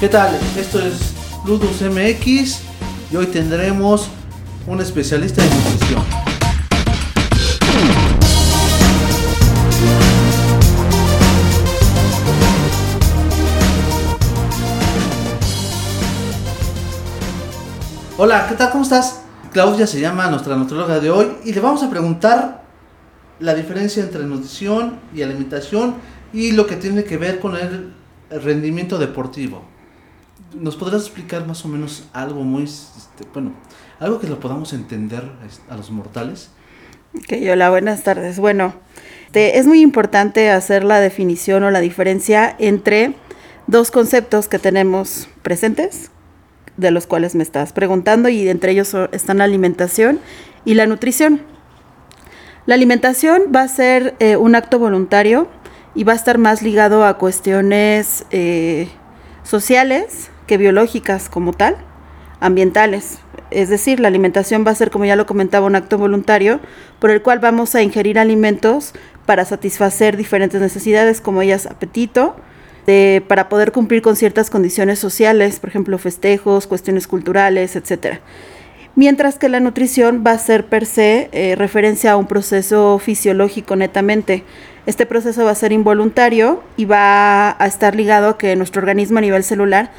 ¿Qué tal? Esto es Ludus MX y hoy tendremos un especialista en nutrición. Hola, ¿qué tal? ¿Cómo estás? Claudia se llama nuestra nutrióloga de hoy y le vamos a preguntar la diferencia entre nutrición y alimentación y lo que tiene que ver con el rendimiento deportivo. ¿Nos podrás explicar más o menos algo muy, algo que lo podamos entender a los mortales? Ok, hola, buenas tardes. Bueno, es muy importante hacer la definición o la diferencia entre dos conceptos que tenemos presentes, de los cuales me estás preguntando, y entre ellos están la alimentación y la nutrición. La alimentación va a ser un acto voluntario y va a estar más ligado a cuestiones sociales que biológicas como tal, ambientales. Es decir, la alimentación va a ser, como ya lo comentaba, un acto voluntario por el cual vamos a ingerir alimentos para satisfacer diferentes necesidades, como ellas apetito, para poder cumplir con ciertas condiciones sociales, por ejemplo, festejos, cuestiones culturales, etc. Mientras que la nutrición va a ser per se referencia a un proceso fisiológico netamente. Este proceso va a ser involuntario y va a estar ligado a que nuestro organismo a nivel celular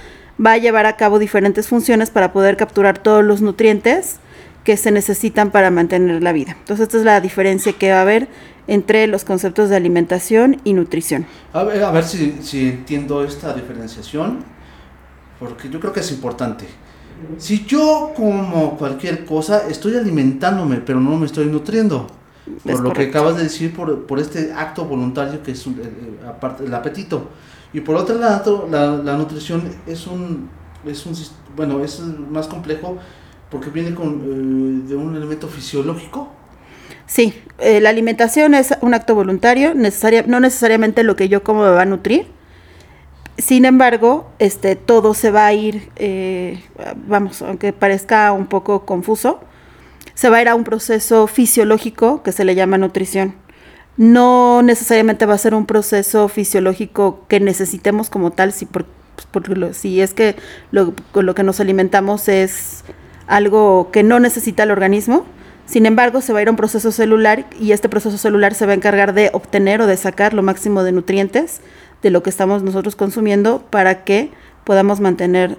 va a llevar a cabo diferentes funciones para poder capturar todos los nutrientes que se necesitan para mantener la vida. Entonces, esta es la diferencia que va a haber entre los conceptos de alimentación y nutrición. A ver si entiendo esta diferenciación, porque yo creo que es importante. Si yo como cualquier cosa, estoy alimentándome, pero no me estoy nutriendo. Por lo que acabas de decir, por este acto voluntario que es aparte el apetito. Y por otro lado, la nutrición es más complejo porque viene de un elemento fisiológico. Sí, la alimentación es un acto voluntario, no necesariamente lo que yo como me va a nutrir. Sin embargo, todo se va a ir, aunque parezca un poco confuso, se va a ir a un proceso fisiológico que se le llama nutrición. No necesariamente va a ser un proceso fisiológico que necesitemos como tal, si es que lo que nos alimentamos es algo que no necesita el organismo. Sin embargo, se va a ir a un proceso celular y este proceso celular se va a encargar de obtener o de sacar lo máximo de nutrientes de lo que estamos nosotros consumiendo para que podamos mantener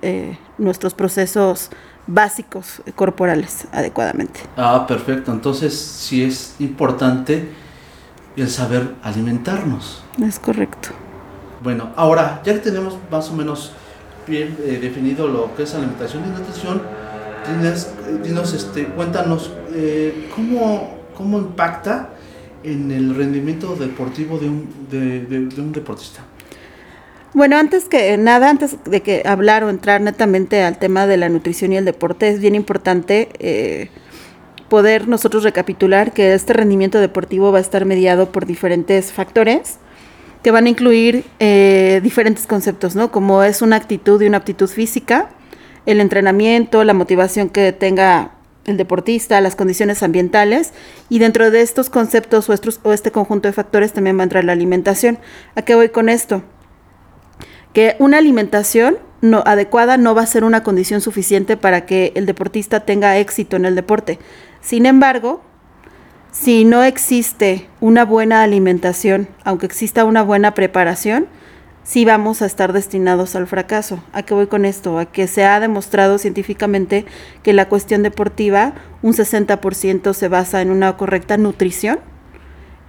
nuestros procesos básicos corporales adecuadamente. Ah, perfecto. Entonces, sí es importante el saber alimentarnos. Es correcto. Bueno, ahora, ya que tenemos más o menos bien definido lo que es alimentación y nutrición, cuéntanos cómo impacta en el rendimiento deportivo de un deportista. Bueno, antes de que hablar o entrar netamente al tema de la nutrición y el deporte, es bien importante poder nosotros recapitular que este rendimiento deportivo va a estar mediado por diferentes factores que van a incluir diferentes conceptos, ¿no? Como es una actitud y una aptitud física, el entrenamiento, la motivación que tenga el deportista, las condiciones ambientales, y dentro de estos conceptos o este conjunto de factores también va a entrar la alimentación. ¿A qué voy con esto? Que una alimentación adecuada no va a ser una condición suficiente para que el deportista tenga éxito en el deporte. Sin embargo, si no existe una buena alimentación, aunque exista una buena preparación, sí vamos a estar destinados al fracaso. ¿A qué voy con esto? A que se ha demostrado científicamente que la cuestión deportiva, un 60% se basa en una correcta nutrición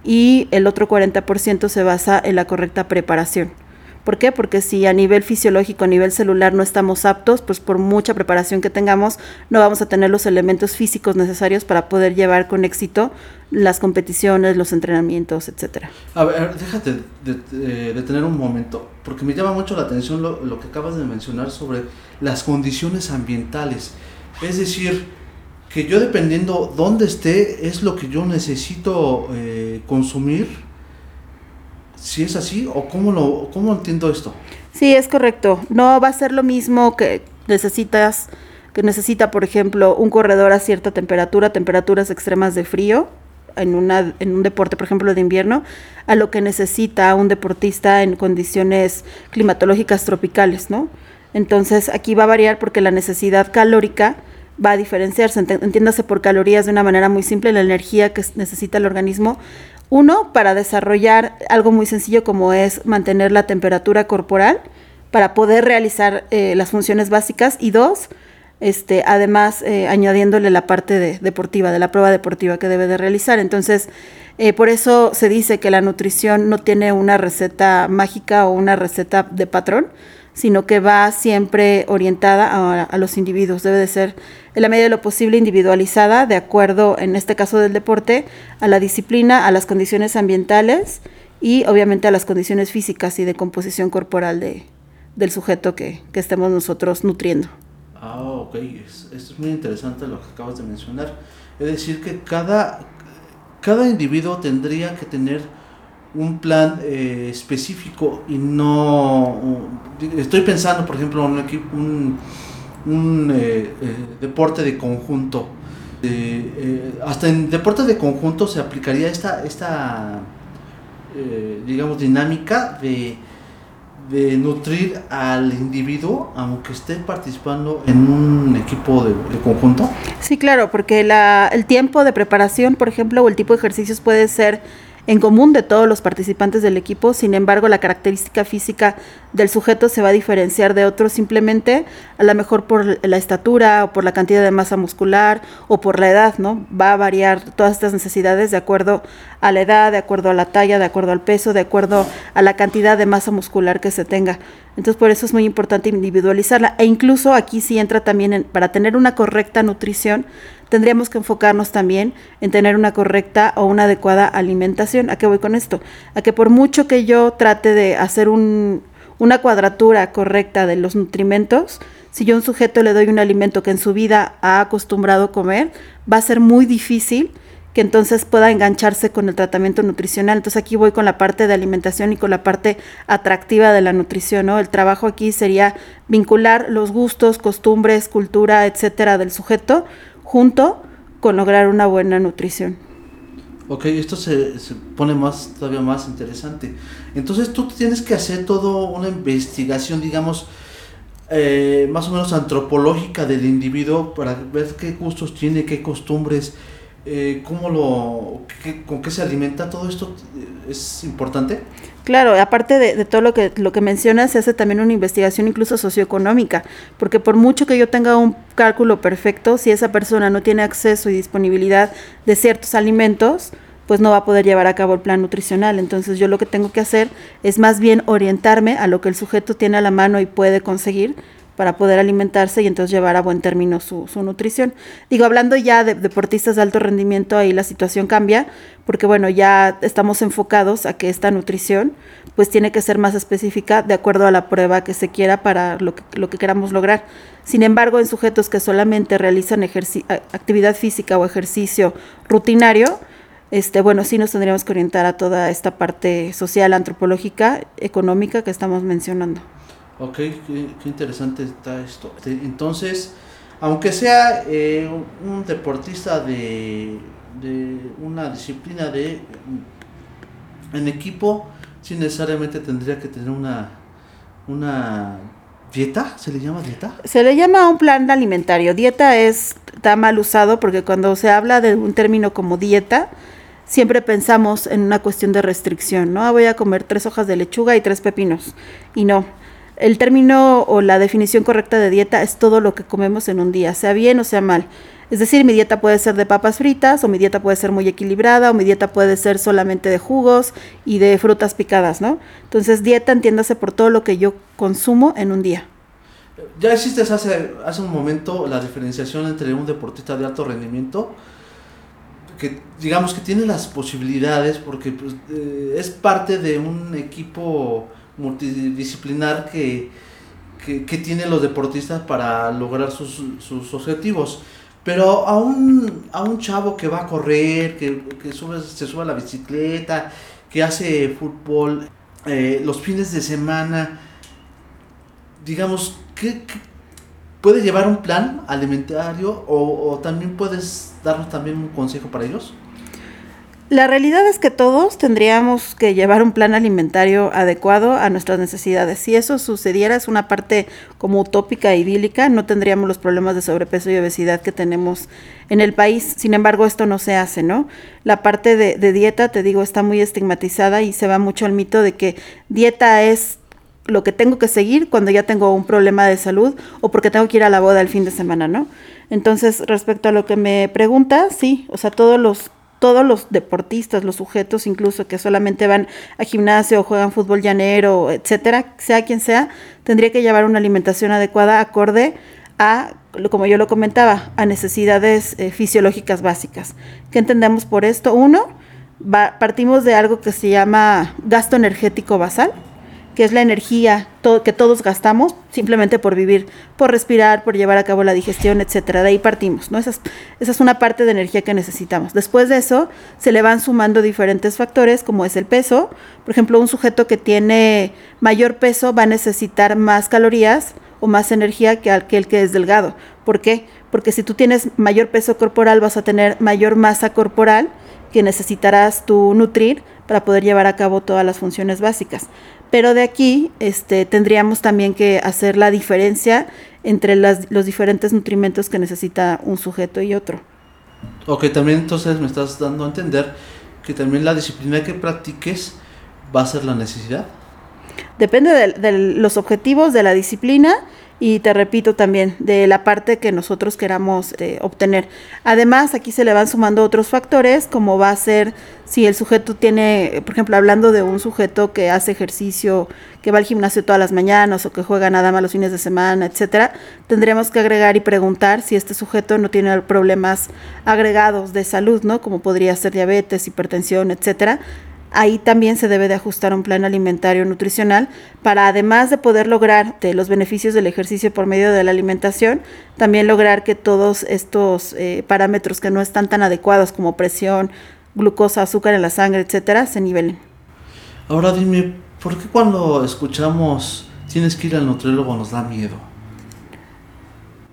y el otro 40% se basa en la correcta preparación. ¿Por qué? Porque si a nivel fisiológico, a nivel celular no estamos aptos, pues por mucha preparación que tengamos, no vamos a tener los elementos físicos necesarios para poder llevar con éxito las competiciones, los entrenamientos, etcétera. A ver, déjate detener un momento, porque me llama mucho la atención lo que acabas de mencionar sobre las condiciones ambientales. Es decir, que yo dependiendo dónde esté, es lo que yo necesito consumir. ¿Si es así o cómo entiendo esto? Sí, es correcto. No va a ser lo mismo que necesita, por ejemplo, un corredor a cierta temperaturas extremas de frío, en un deporte, por ejemplo, de invierno, a lo que necesita un deportista en condiciones climatológicas tropicales, ¿no? Entonces aquí va a variar porque la necesidad calórica va a diferenciarse. Entiéndase por calorías de una manera muy simple la energía que necesita el organismo, uno, para desarrollar algo muy sencillo como es mantener la temperatura corporal para poder realizar las funciones básicas, y dos, además añadiéndole la parte deportiva, de la prueba deportiva que debe de realizar. Entonces, por eso se dice que la nutrición no tiene una receta mágica o una receta de patrón, sino que va siempre orientada a los individuos. Debe de ser, en la medida de lo posible, individualizada, de acuerdo, en este caso del deporte, a la disciplina, a las condiciones ambientales y obviamente a las condiciones físicas y de composición corporal del sujeto que estemos nosotros nutriendo. Ah, ok. Esto es muy interesante lo que acabas de mencionar. Es decir, que cada individuo tendría que tener un plan específico y no... Estoy pensando, por ejemplo, en un equipo, deporte de conjunto. Hasta en deporte de conjunto se aplicaría esta digamos, dinámica de nutrir al individuo aunque esté participando en un equipo de conjunto. Sí, claro, porque el tiempo de preparación, por ejemplo, o el tipo de ejercicios puede ser en común de todos los participantes del equipo. Sin embargo, la característica física del sujeto se va a diferenciar de otro simplemente, a lo mejor por la estatura o por la cantidad de masa muscular o por la edad, ¿no? Va a variar todas estas necesidades de acuerdo a la edad, de acuerdo a la talla, de acuerdo al peso, de acuerdo a la cantidad de masa muscular que se tenga. Entonces, por eso es muy importante individualizarla, e incluso aquí sí entra también para tener una correcta nutrición, tendríamos que enfocarnos también en tener una correcta o una adecuada alimentación. ¿A qué voy con esto? A que por mucho que yo trate de hacer una cuadratura correcta de los nutrimentos, si yo a un sujeto le doy un alimento que en su vida ha acostumbrado a comer, va a ser muy difícil que entonces pueda engancharse con el tratamiento nutricional. Entonces aquí voy con la parte de alimentación y con la parte atractiva de la nutrición, ¿no? El trabajo aquí sería vincular los gustos, costumbres, cultura, etcétera, del sujeto, junto con lograr una buena nutrición. Ok, esto se pone todavía más interesante. Entonces tú tienes que hacer toda una investigación, digamos, más o menos antropológica del individuo para ver qué gustos tiene, qué costumbres, con qué se alimenta. Todo esto es importante. Claro, aparte de todo lo que mencionas, se hace también una investigación incluso socioeconómica, porque por mucho que yo tenga un cálculo perfecto, si esa persona no tiene acceso y disponibilidad de ciertos alimentos, pues no va a poder llevar a cabo el plan nutricional. Entonces yo lo que tengo que hacer es más bien orientarme a lo que el sujeto tiene a la mano y puede conseguir para poder alimentarse y entonces llevar a buen término su nutrición. Digo, hablando ya de deportistas de alto rendimiento, ahí la situación cambia, porque bueno, ya estamos enfocados a que esta nutrición pues tiene que ser más específica de acuerdo a la prueba que se quiera para lo que queramos lograr. Sin embargo, en sujetos que solamente realizan actividad física o ejercicio rutinario, sí nos tendríamos que orientar a toda esta parte social, antropológica, económica que estamos mencionando. Ok, qué interesante está esto. Entonces, aunque sea un deportista de una disciplina en equipo, sí necesariamente tendría que tener una dieta. ¿Se le llama dieta? Se le llama un plan alimentario. Dieta está mal usado porque cuando se habla de un término como dieta, siempre pensamos en una cuestión de restricción, ¿no? Voy a comer 3 hojas de lechuga y 3 pepinos. Y no. El término o la definición correcta de dieta es todo lo que comemos en un día, sea bien o sea mal. Es decir, mi dieta puede ser de papas fritas, o mi dieta puede ser muy equilibrada, o mi dieta puede ser solamente de jugos y de frutas picadas, ¿no? Entonces, dieta, entiéndase por todo lo que yo consumo en un día. Ya hiciste hace un momento la diferenciación entre un deportista de alto rendimiento, que digamos que tiene las posibilidades, porque pues, es parte de un equipo multidisciplinar que tienen los deportistas para lograr sus objetivos. Pero a un chavo que va a correr, que se sube a la bicicleta, que hace fútbol los fines de semana, digamos, que ¿puede llevar un plan alimentario o también puedes darnos también un consejo para ellos? La realidad es que todos tendríamos que llevar un plan alimentario adecuado a nuestras necesidades. Si eso sucediera, es una parte como utópica, idílica, no tendríamos los problemas de sobrepeso y obesidad que tenemos en el país. Sin embargo, esto no se hace, ¿no? La parte de dieta, te digo, está muy estigmatizada y se va mucho al mito de que dieta es lo que tengo que seguir cuando ya tengo un problema de salud o porque tengo que ir a la boda el fin de semana, ¿no? Entonces, respecto a lo que me preguntas, sí, o sea, todos los deportistas, los sujetos incluso que solamente van a gimnasio o juegan fútbol llanero, etcétera, sea quien sea, tendría que llevar una alimentación adecuada acorde a, como yo lo comentaba, a necesidades fisiológicas básicas. ¿Qué entendemos por esto? Uno, partimos de algo que se llama gasto energético basal, que es la energía que todos gastamos simplemente por vivir, por respirar, por llevar a cabo la digestión, etcétera. De ahí partimos, ¿no? Esa es una parte de energía que necesitamos. Después de eso, se le van sumando diferentes factores, como es el peso. Por ejemplo, un sujeto que tiene mayor peso va a necesitar más calorías o más energía que aquel que es delgado. ¿Por qué? Porque si tú tienes mayor peso corporal, vas a tener mayor masa corporal que necesitarás tú nutrir para poder llevar a cabo todas las funciones básicas. Pero de aquí tendríamos también que hacer la diferencia entre los diferentes nutrimentos que necesita un sujeto y otro. Ok, también entonces me estás dando a entender que también la disciplina que practiques va a ser la necesidad. Depende de los objetivos de la disciplina y, te repito, también de la parte que nosotros queramos obtener. Además, aquí se le van sumando otros factores, como va a ser si el sujeto tiene, por ejemplo, hablando de un sujeto que hace ejercicio, que va al gimnasio todas las mañanas o que juega nada más los fines de semana, etcétera, tendríamos que agregar y preguntar si este sujeto no tiene problemas agregados de salud, ¿no? Como podría ser diabetes, hipertensión, etcétera. Ahí también se debe de ajustar un plan alimentario nutricional para, además de poder lograr los beneficios del ejercicio por medio de la alimentación, también lograr que todos estos parámetros que no están tan adecuados como presión, glucosa, azúcar en la sangre, etcétera, se nivelen. Ahora dime, ¿por qué cuando escuchamos tienes que ir al nutriólogo nos da miedo?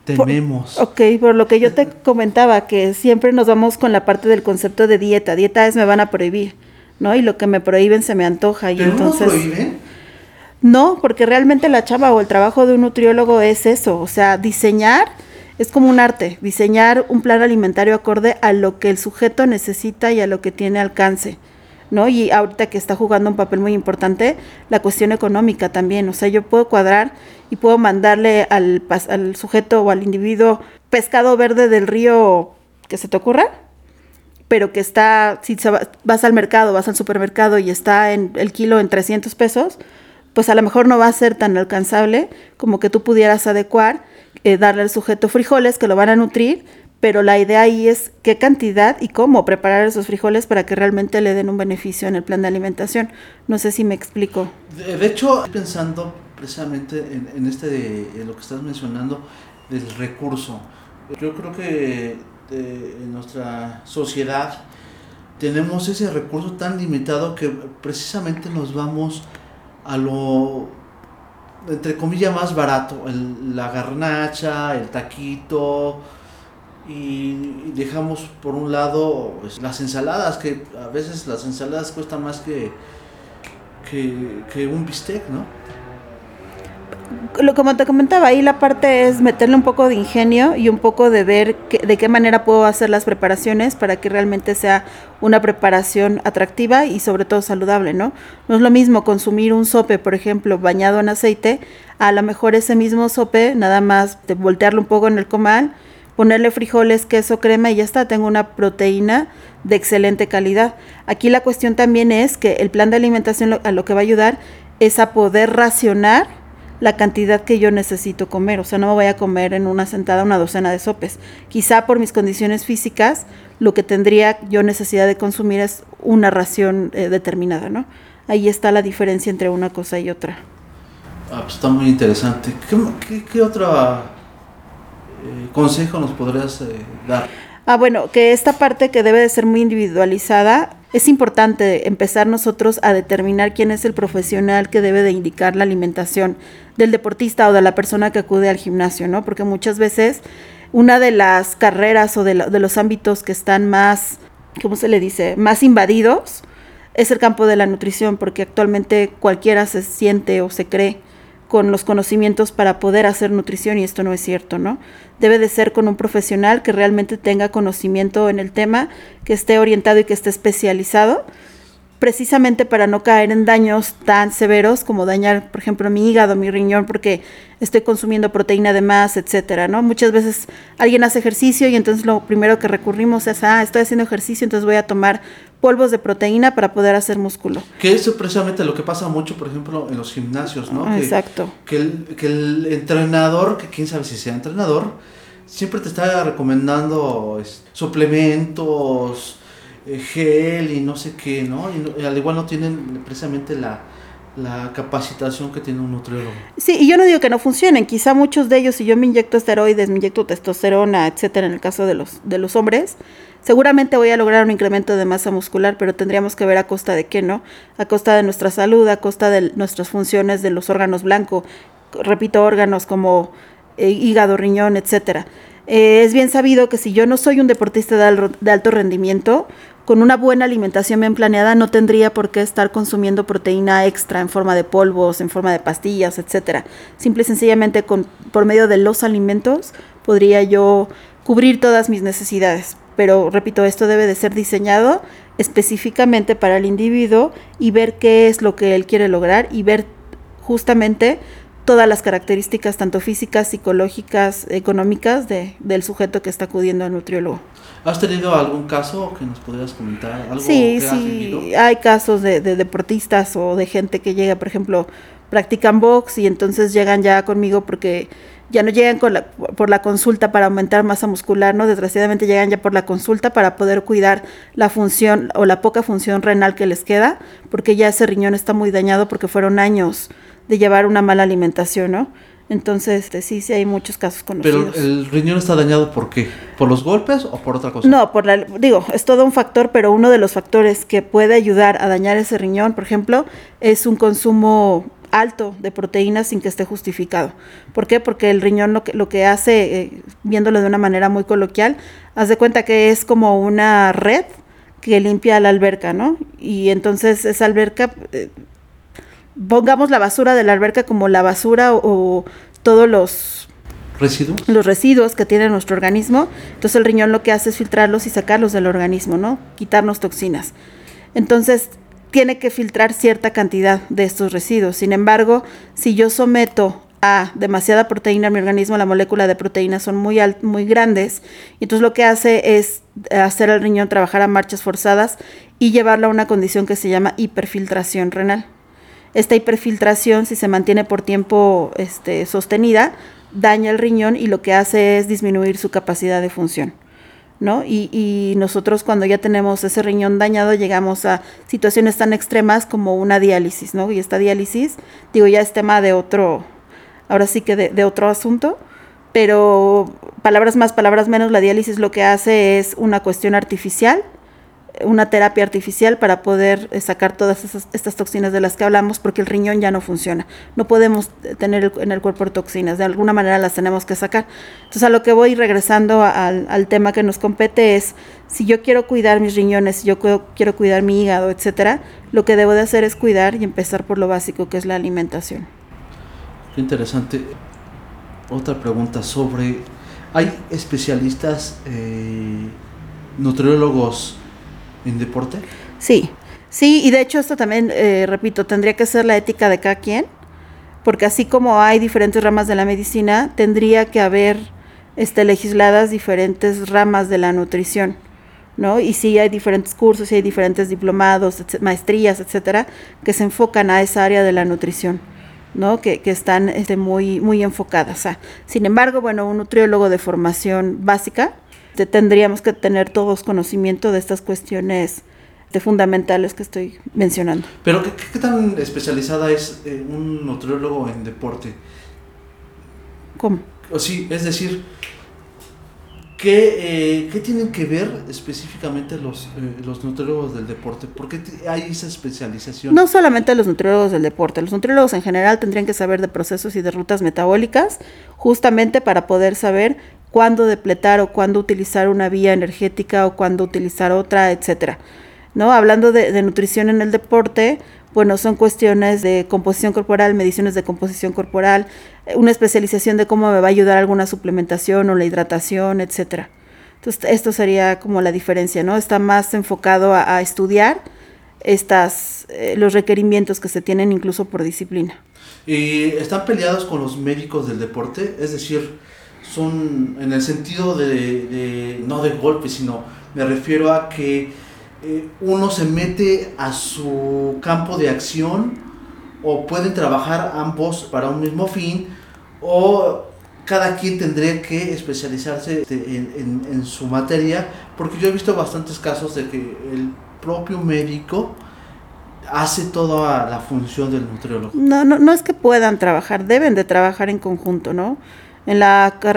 Tememos. Por lo que yo te comentaba, que siempre nos vamos con la parte del concepto de dieta. Dieta es me van a prohibir, ¿no? Y lo que me prohíben se me antoja. Y ¿pero entonces no prohíben? No, porque realmente la chamba o el trabajo de un nutriólogo es eso, o sea, diseñar, es como un arte, diseñar un plan alimentario acorde a lo que el sujeto necesita y a lo que tiene alcance, ¿no? Y ahorita que está jugando un papel muy importante, la cuestión económica también, o sea, yo puedo cuadrar y puedo mandarle al sujeto o al individuo pescado verde del río que se te ocurra, pero que está, si vas al mercado, vas al supermercado y está en el kilo en 300 pesos, pues a lo mejor no va a ser tan alcanzable como que tú pudieras adecuar, darle al sujeto frijoles que lo van a nutrir, pero la idea ahí es qué cantidad y cómo preparar esos frijoles para que realmente le den un beneficio en el plan de alimentación. No sé si me explico. De hecho, estoy pensando precisamente en lo que estás mencionando del recurso. Yo creo que en nuestra sociedad tenemos ese recurso tan limitado que precisamente nos vamos a lo, entre comillas, más barato, la garnacha, el taquito, y dejamos por un lado las ensaladas, que a veces las ensaladas cuestan más que un bistec, ¿no? Como te comentaba, ahí la parte es meterle un poco de ingenio y un poco de ver de qué manera puedo hacer las preparaciones para que realmente sea una preparación atractiva y sobre todo saludable, ¿no? No es lo mismo consumir un sope, por ejemplo, bañado en aceite, a lo mejor ese mismo sope, nada más voltearlo un poco en el comal, ponerle frijoles, queso, crema y ya está, tengo una proteína de excelente calidad. Aquí la cuestión también es que el plan de alimentación a lo que va a ayudar es a poder racionar la cantidad que yo necesito comer, o sea, no me voy a comer en una sentada una docena de sopes. Quizá por mis condiciones físicas, lo que tendría yo necesidad de consumir es una ración determinada, ¿no? Ahí está la diferencia entre una cosa y otra. Ah, pues está muy interesante. ¿Qué otro consejo nos podrías dar? Bueno, que esta parte que debe de ser muy individualizada, es importante empezar nosotros a determinar quién es el profesional que debe de indicar la alimentación del deportista o de la persona que acude al gimnasio, ¿no? Porque muchas veces una de las carreras o de los ámbitos que están más ¿cómo se le dice?, más invadidos, es el campo de la nutrición, porque actualmente cualquiera se siente o se cree con los conocimientos para poder hacer nutrición, y esto no es cierto, ¿no? Debe de ser con un profesional que realmente tenga conocimiento en el tema, que esté orientado y que esté especializado, precisamente para no caer en daños tan severos como dañar, por ejemplo, mi hígado, mi riñón, porque estoy consumiendo proteína de más, etcétera, ¿no? Muchas veces alguien hace ejercicio y entonces lo primero que recurrimos es, estoy haciendo ejercicio, entonces voy a tomar polvos de proteína para poder hacer músculo. Que eso precisamente lo que pasa mucho, por ejemplo, en los gimnasios, ¿no? Exacto. Que el entrenador, que quién sabe si sea entrenador, siempre te está recomendando suplementos, gel y no sé qué, ¿no? Y al igual no tienen precisamente la capacitación que tiene un nutriólogo. Sí, y yo no digo que no funcionen, quizá muchos de ellos, si yo me inyecto esteroides, me inyecto testosterona, etcétera, en el caso de los hombres, seguramente voy a lograr un incremento de masa muscular, pero tendríamos que ver a costa de qué, ¿no? A costa de nuestra salud, a costa de nuestras funciones de los órganos blancos, repito, órganos como hígado, riñón, etcétera. Es bien sabido que si yo no soy un deportista de alto rendimiento, con una buena alimentación bien planeada no tendría por qué estar consumiendo proteína extra en forma de polvos, en forma de pastillas, etcétera. Simple y sencillamente por medio de los alimentos podría yo cubrir todas mis necesidades. Pero, repito, esto debe de ser diseñado específicamente para el individuo y ver qué es lo que él quiere lograr y ver justamente todas las características, tanto físicas, psicológicas, económicas, del sujeto que está acudiendo al nutriólogo. ¿Has tenido algún caso que nos pudieras comentar? ¿Algo que has vivido? Hay casos de deportistas o de gente que llega, por ejemplo, practican box y entonces llegan ya conmigo porque ya no llegan por la consulta para aumentar masa muscular, ¿no? Desgraciadamente llegan ya por la consulta para poder cuidar la función o la poca función renal que les queda, porque ya ese riñón está muy dañado porque fueron años de llevar una mala alimentación, ¿no? Entonces, sí hay muchos casos conocidos. ¿Pero el riñón está dañado por qué? ¿Por los golpes o por otra cosa? No, es todo un factor, pero uno de los factores que puede ayudar a dañar ese riñón, por ejemplo, es un consumo alto de proteínas sin que esté justificado. ¿Por qué? Porque el riñón lo que hace, viéndolo de una manera muy coloquial, haz de cuenta que es como una red que limpia la alberca, ¿no? Y entonces esa alberca... pongamos la basura de la alberca como la basura o todos los residuos que tiene nuestro organismo. Entonces el riñón lo que hace es filtrarlos y sacarlos del organismo, ¿no? Quitarnos toxinas. Entonces tiene que filtrar cierta cantidad de estos residuos. Sin embargo, si yo someto a demasiada proteína en mi organismo, la molécula de proteína son muy grandes, y entonces lo que hace es hacer al riñón trabajar a marchas forzadas y llevarlo a una condición que se llama hiperfiltración renal. Esta hiperfiltración, si se mantiene por tiempo sostenida, daña el riñón y lo que hace es disminuir su capacidad de función, ¿no? Y nosotros cuando ya tenemos ese riñón dañado llegamos a situaciones tan extremas como una diálisis, ¿no? Y esta diálisis, ya es tema de otro, ahora sí que de otro asunto, pero palabras más, palabras menos, la diálisis lo que hace es una cuestión artificial, una terapia artificial para poder sacar todas estas toxinas de las que hablamos, porque el riñón ya no funciona. No podemos tener en el cuerpo toxinas, de alguna manera las tenemos que sacar. Entonces, a lo que voy regresando al tema que nos compete es, si yo quiero cuidar mis riñones, si yo quiero cuidar mi hígado, etcétera, lo que debo de hacer es cuidar y empezar por lo básico, que es la alimentación. Qué interesante. Otra pregunta sobre, ¿hay especialistas nutriólogos en deporte? Sí, y de hecho esto también, repito, tendría que ser la ética de cada quien, porque así como hay diferentes ramas de la medicina, tendría que haber legisladas diferentes ramas de la nutrición, ¿no? Y sí hay diferentes cursos, y hay diferentes diplomados, maestrías, etcétera, que se enfocan a esa área de la nutrición, ¿no? Que están muy, muy enfocadas. Sin embargo, un nutriólogo de formación básica, tendríamos que tener todos conocimiento de estas cuestiones fundamentales que estoy mencionando. Pero ¿qué tan especializada es un nutriólogo en deporte? ¿Cómo? Sí, es decir, ¿qué tienen que ver específicamente los nutriólogos del deporte? ¿Por qué hay esa especialización? No solamente los nutriólogos del deporte, los nutriólogos en general tendrían que saber de procesos y de rutas metabólicas, justamente para poder saber cuándo depletar o cuándo utilizar una vía energética o cuándo utilizar otra, etcétera, ¿no? Hablando de nutrición en el deporte, bueno, son cuestiones de composición corporal, mediciones de composición corporal, una especialización de cómo me va a ayudar alguna suplementación o la hidratación, etcétera. Entonces, esto sería como la diferencia, ¿no? Está más enfocado a estudiar los requerimientos que se tienen incluso por disciplina. ¿Y están peleados con los médicos del deporte? Es decir, son en el sentido de no de golpe, sino me refiero a que uno se mete a su campo de acción, o pueden trabajar ambos para un mismo fin, o cada quien tendría que especializarse en su materia, porque yo he visto bastantes casos de que el propio médico hace toda la función del nutriólogo. No es que puedan trabajar, deben de trabajar en conjunto, ¿no?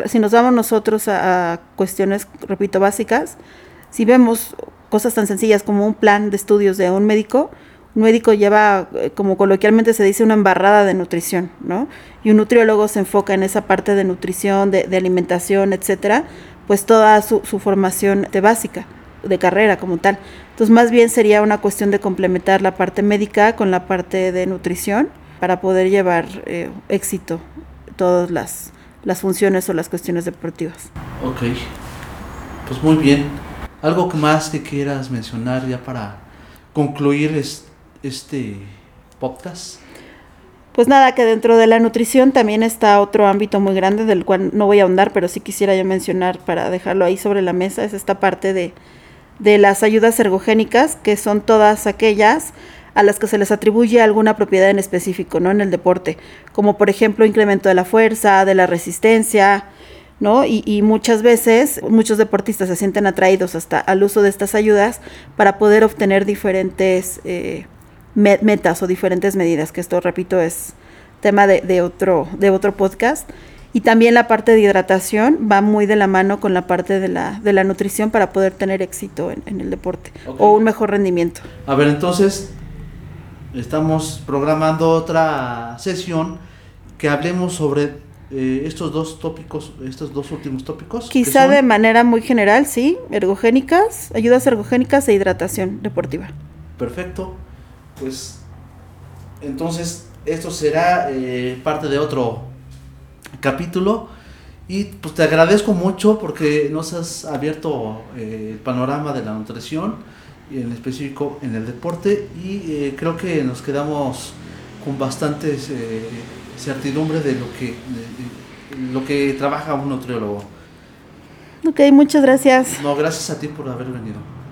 Si nos vamos nosotros a cuestiones, repito, básicas, si vemos cosas tan sencillas como un plan de estudios de un médico lleva, como coloquialmente se dice, una embarrada de nutrición, ¿no? Y un nutriólogo se enfoca en esa parte de nutrición, de alimentación, etcétera, pues toda su formación básica, de carrera como tal. Entonces, más bien sería una cuestión de complementar la parte médica con la parte de nutrición para poder llevar éxito todas las funciones o las cuestiones deportivas. Ok, pues muy bien. ¿Algo más que quieras mencionar ya para concluir este podcast? Pues nada, que dentro de la nutrición también está otro ámbito muy grande del cual no voy a ahondar, pero sí quisiera yo mencionar para dejarlo ahí sobre la mesa, es esta parte de las ayudas ergogénicas, que son todas aquellas a las que se les atribuye alguna propiedad en específico, ¿no? En el deporte, como por ejemplo incremento de la fuerza, de la resistencia, ¿no? Y muchas veces muchos deportistas se sienten atraídos hasta al uso de estas ayudas para poder obtener diferentes metas o diferentes medidas, que esto, repito, es tema de otro podcast. Y también la parte de hidratación va muy de la mano con la parte de la nutrición para poder tener éxito en el deporte, okay, o un mejor rendimiento. A ver, entonces estamos programando otra sesión que hablemos sobre estos dos últimos tópicos. Quizá de manera muy general, sí, ergogénicas, ayudas ergogénicas e hidratación deportiva. Perfecto, pues entonces esto será parte de otro capítulo, y pues te agradezco mucho porque nos has abierto el panorama de la nutrición, y en específico en el deporte, y creo que nos quedamos con bastantes certidumbre de lo que trabaja un nutriólogo. Ok, muchas gracias. No, gracias a ti por haber venido.